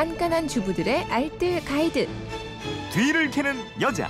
깐깐한 주부들의 알뜰 가이드. 뒤를 캐는 여자.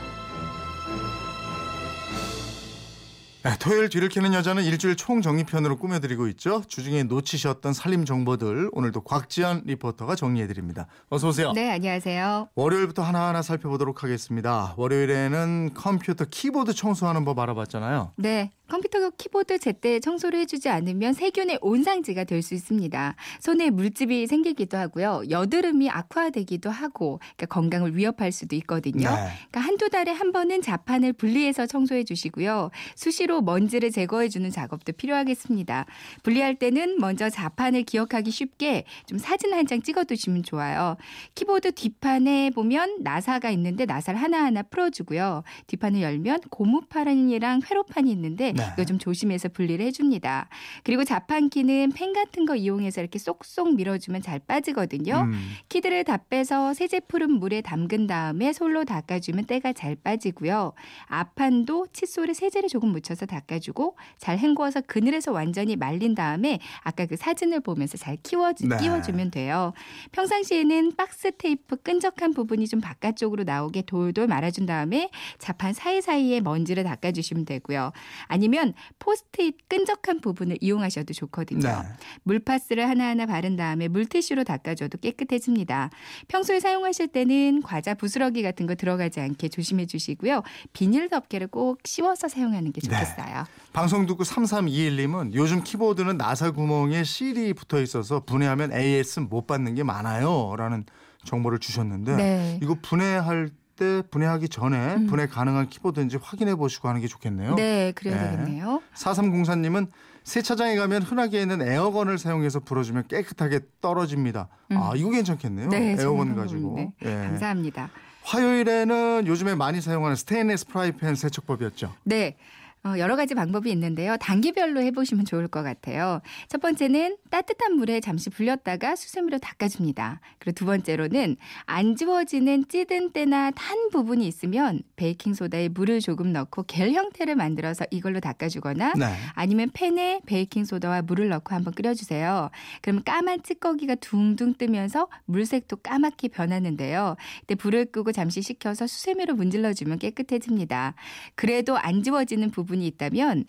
토요일 뒤를 캐는 여자는 일주일 총정리편으로 꾸며드리고 있죠. 주중에 놓치셨던 살림 정보들 오늘도 곽지연 리포터가 정리해드립니다. 어서 오세요. 네, 안녕하세요. 월요일부터 하나하나 살펴보도록 하겠습니다. 월요일에는 컴퓨터 키보드 청소하는 법 알아봤잖아요. 네. 컴퓨터 키보드 제때 청소를 해주지 않으면 세균의 온상지가 될 수 있습니다. 손에 물집이 생기기도 하고요. 여드름이 악화되기도 하고 그러니까 건강을 위협할 수도 있거든요. 네. 그러니까 한두 달에 한 번은 자판을 분리해서 청소해 주시고요. 수시로 먼지를 제거해 주는 작업도 필요하겠습니다. 분리할 때는 먼저 자판을 기억하기 쉽게 좀 사진 한 장 찍어두시면 좋아요. 키보드 뒷판에 보면 나사가 있는데 나사를 하나하나 풀어주고요. 뒷판을 열면 고무판이랑 회로판이 있는데 네. 이거 좀 조심해서 분리를 해줍니다. 그리고 자판기는 펜 같은 거 이용해서 이렇게 쏙쏙 밀어주면 잘 빠지거든요. 키들을 다 빼서 세제 푸른 물에 담근 다음에 솔로 닦아주면 때가 잘 빠지고요. 앞판도 칫솔에 세제를 조금 묻혀서 닦아주고 잘 헹궈서 그늘에서 완전히 말린 다음에 아까 그 사진을 보면서 잘 끼워주면 돼요. 평상시에는 박스 테이프 끈적한 부분이 좀 바깥쪽으로 나오게 돌돌 말아준 다음에 자판 사이사이에 먼지를 닦아주시면 되고요. 아니면 포스트잇 끈적한 부분을 이용하셔도 좋거든요. 네. 물파스를 하나하나 바른 다음에 물티슈로 닦아줘도 깨끗해집니다. 평소에 사용하실 때는 과자 부스러기 같은 거 들어가지 않게 조심해 주시고요. 비닐 덮개를 꼭 씌워서 사용하는 게 좋겠어요. 네. 방송 듣고 3321님은 요즘 키보드는 나사 구멍에 실이 붙어 있어서 분해하면 AS 못 받는 게 많아요. 라는 정보를 주셨는데 네. 이거 분해할 때 분해하기 전에 분해 가능한 키보드인지 확인해 보시고 하는 게 좋겠네요. 네, 그래야 되겠네요. 4304님은 세차장에 가면 흔하게 있는 에어건을 사용해서 불어주면 깨끗하게 떨어집니다. 아, 이거 괜찮겠네요. 네, 에어건 가지고. 네. 감사합니다. 화요일에는 요즘에 많이 사용하는 스테인리스 프라이팬 세척법이었죠. 네. 여러 가지 방법이 있는데요. 단계별로 해보시면 좋을 것 같아요. 첫 번째는 따뜻한 물에 잠시 불렸다가 수세미로 닦아줍니다. 그리고 두 번째로는 안 지워지는 찌든 때나 탄 부분이 있으면 베이킹소다에 물을 조금 넣고 겔 형태를 만들어서 이걸로 닦아주거나 네. 아니면 팬에 베이킹소다와 물을 넣고 한번 끓여주세요. 그러면 까만 찌꺼기가 둥둥 뜨면서 물색도 까맣게 변하는데요. 이때 불을 끄고 잠시 식혀서 수세미로 문질러주면 깨끗해집니다. 그래도 안 지워지는 부분 분이 있다면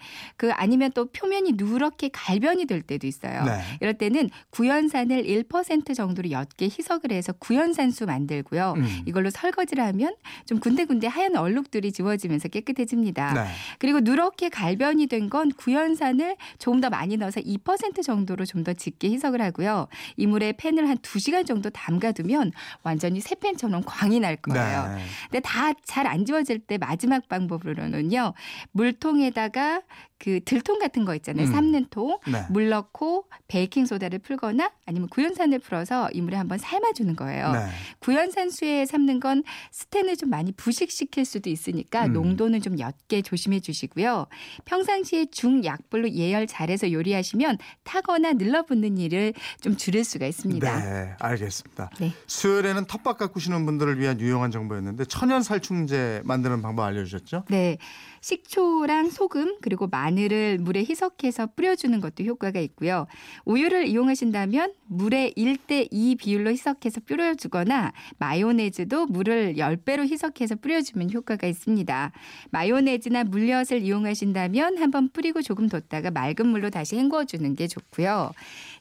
아니면 또 표면이 누렇게 갈변이 될 때도 있어요. 네. 이럴 때는 구연산을 1% 정도로 옅게 희석을 해서 구연산수 만들고요. 이걸로 설거지를 하면 좀 군데군데 하얀 얼룩들이 지워지면서 깨끗해집니다. 네. 그리고 누렇게 갈변이 된 건 구연산을 조금 더 많이 넣어서 2% 정도로 좀 더 짙게 희석을 하고요. 이 물에 팬을 한 2시간 정도 담가두면 완전히 새 팬처럼 광이 날 거예요. 네. 근데 다 잘 안 지워질 때 마지막 방법으로는요. 물통 통에다가 그 들통 같은 거 있잖아요. 삶는 통. 네. 물 넣고 베이킹소다를 풀거나 아니면 구연산을 풀어서 이 물에 한번 삶아주는 거예요. 네. 구연산수에 삶는 건 스텐을 좀 많이 부식시킬 수도 있으니까 농도는 좀 옅게 조심해 주시고요. 평상시에 중약불로 예열 잘해서 요리하시면 타거나 늘러붙는 일을 좀 줄일 수가 있습니다. 네, 알겠습니다. 네. 수요일에는 텃밭 가꾸시는 분들을 위한 유용한 정보였는데 천연살충제 만드는 방법 알려주셨죠? 네. 식초랑 소금 그리고 마늘을 물에 희석해서 뿌려주는 것도 효과가 있고요. 우유를 이용하신다면 물에 1:2 비율로 희석해서 뿌려주거나 마요네즈도 물을 10배로 희석해서 뿌려주면 효과가 있습니다. 마요네즈나 물엿을 이용하신다면 한번 뿌리고 조금 뒀다가 맑은 물로 다시 헹궈주는 게 좋고요.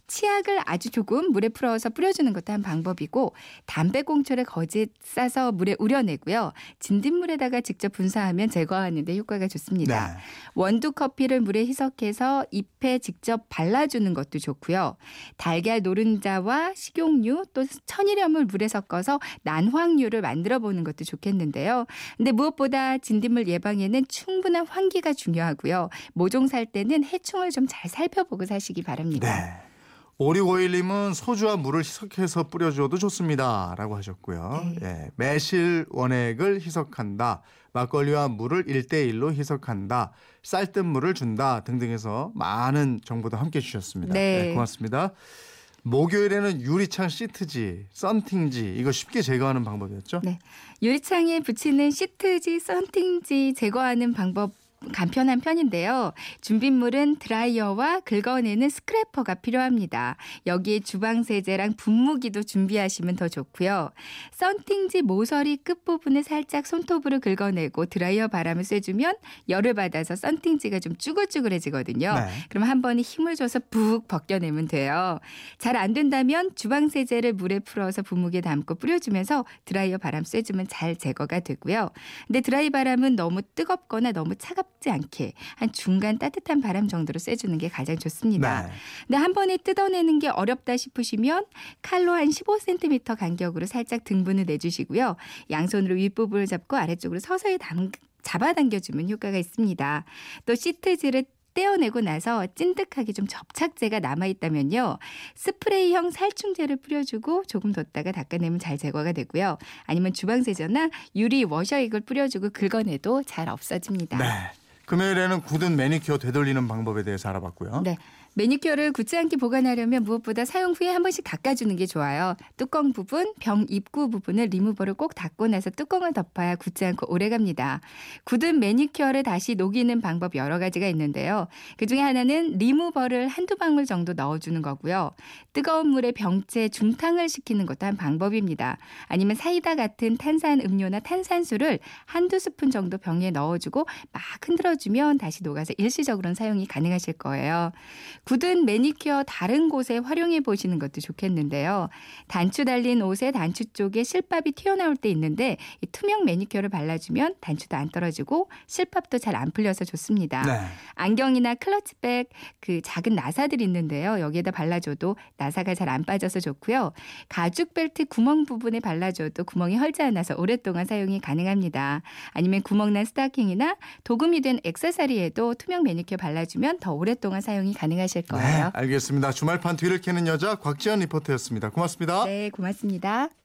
치약을 아주 조금 물에 풀어서 뿌려주는 것도 한 방법이고 담배꽁초를 거짓 싸서 물에 우려내고요. 진딧물에다가 직접 분사하면 제거하는 데 효과가 좋습니다. 네. 원두커피를 물에 희석해서 잎에 직접 발라주는 것도 좋고요. 달걀 노른자와 식용유 또 천일염을 물에 섞어서 난황류를 만들어보는 것도 좋겠는데요. 근데 무엇보다 진딧물 예방에는 충분한 환기가 중요하고요. 모종 살 때는 해충을 좀 잘 살펴보고 사시기 바랍니다. 네. 5651님은 소주와 물을 희석해서 뿌려줘도 좋습니다. 라고 하셨고요. 예, 매실 원액을 희석한다. 막걸리와 물을 1:1로 희석한다. 쌀뜨물을 준다. 등등 해서 많은 정보도 함께 주셨습니다. 네. 네, 고맙습니다. 목요일에는 유리창 시트지, 썬팅지 이거 쉽게 제거하는 방법이었죠? 네, 유리창에 붙이는 시트지, 썬팅지 제거하는 방법 간편한 편인데요. 준비물은 드라이어와 긁어내는 스크래퍼가 필요합니다. 여기에 주방세제랑 분무기도 준비하시면 더 좋고요. 썬팅지 모서리 끝부분을 살짝 손톱으로 긁어내고 드라이어 바람을 쐬주면 열을 받아서 썬팅지가 좀 쭈글쭈글해지거든요. 네. 그럼 한 번에 힘을 줘서 푹 벗겨내면 돼요. 잘 안 된다면 주방세제를 물에 풀어서 분무기에 담고 뿌려주면서 드라이어 바람 쐬주면 잘 제거가 되고요. 근데 드라이 바람은 너무 뜨겁거나 너무 차갑지 않게 한 중간 따뜻한 바람 정도로 쐬주는 게 가장 좋습니다. 네. 근데 한 번에 뜯어내는 게 어렵다 싶으시면 칼로 한 15cm 간격으로 살짝 등분을 내주시고요. 양손으로 윗부분을 잡고 아래쪽으로 서서히 잡아당겨주면 효과가 있습니다. 또 시트지를 떼어내고 나서 찐득하게 좀 접착제가 남아있다면요. 스프레이형 살충제를 뿌려주고 조금 뒀다가 닦아내면 잘 제거가 되고요. 아니면 주방세제나 유리 워셔액을 뿌려주고 긁어내도 잘 없어집니다. 네. 금요일에는 굳은 매니큐어 되돌리는 방법에 대해서 알아봤고요. 네. 매니큐어를 굳지 않게 보관하려면 무엇보다 사용 후에 한 번씩 닦아주는 게 좋아요. 뚜껑 부분, 병 입구 부분을 리무버로 꼭 닦고 나서 뚜껑을 덮어야 굳지 않고 오래갑니다. 굳은 매니큐어를 다시 녹이는 방법 여러 가지가 있는데요. 그중에 하나는 리무버를 한두 방울 정도 넣어주는 거고요. 뜨거운 물에 병째 중탕을 시키는 것도 한 방법입니다. 아니면 사이다 같은 탄산 음료나 탄산수를 한두 스푼 정도 병에 넣어주고 막 흔들어주면 다시 녹아서 일시적으로는 사용이 가능하실 거예요. 굳은 매니큐어 다른 곳에 활용해 보시는 것도 좋겠는데요. 단추 달린 옷에 단추 쪽에 실밥이 튀어나올 때 있는데 이 투명 매니큐어를 발라주면 단추도 안 떨어지고 실밥도 잘 안 풀려서 좋습니다. 네. 안경이나 클러치백 그 작은 나사들이 있는데요. 여기에다 발라줘도 나사가 잘 안 빠져서 좋고요. 가죽 벨트 구멍 부분에 발라줘도 구멍이 헐지 않아서 오랫동안 사용이 가능합니다. 아니면 구멍난 스타킹이나 도금이 된 액세서리에도 투명 매니큐어 발라주면 더 오랫동안 사용이 가능하십니다. 네, 알겠습니다. 주말판 뒤를 캐는 여자 곽지연 리포터였습니다. 고맙습니다. 네, 고맙습니다.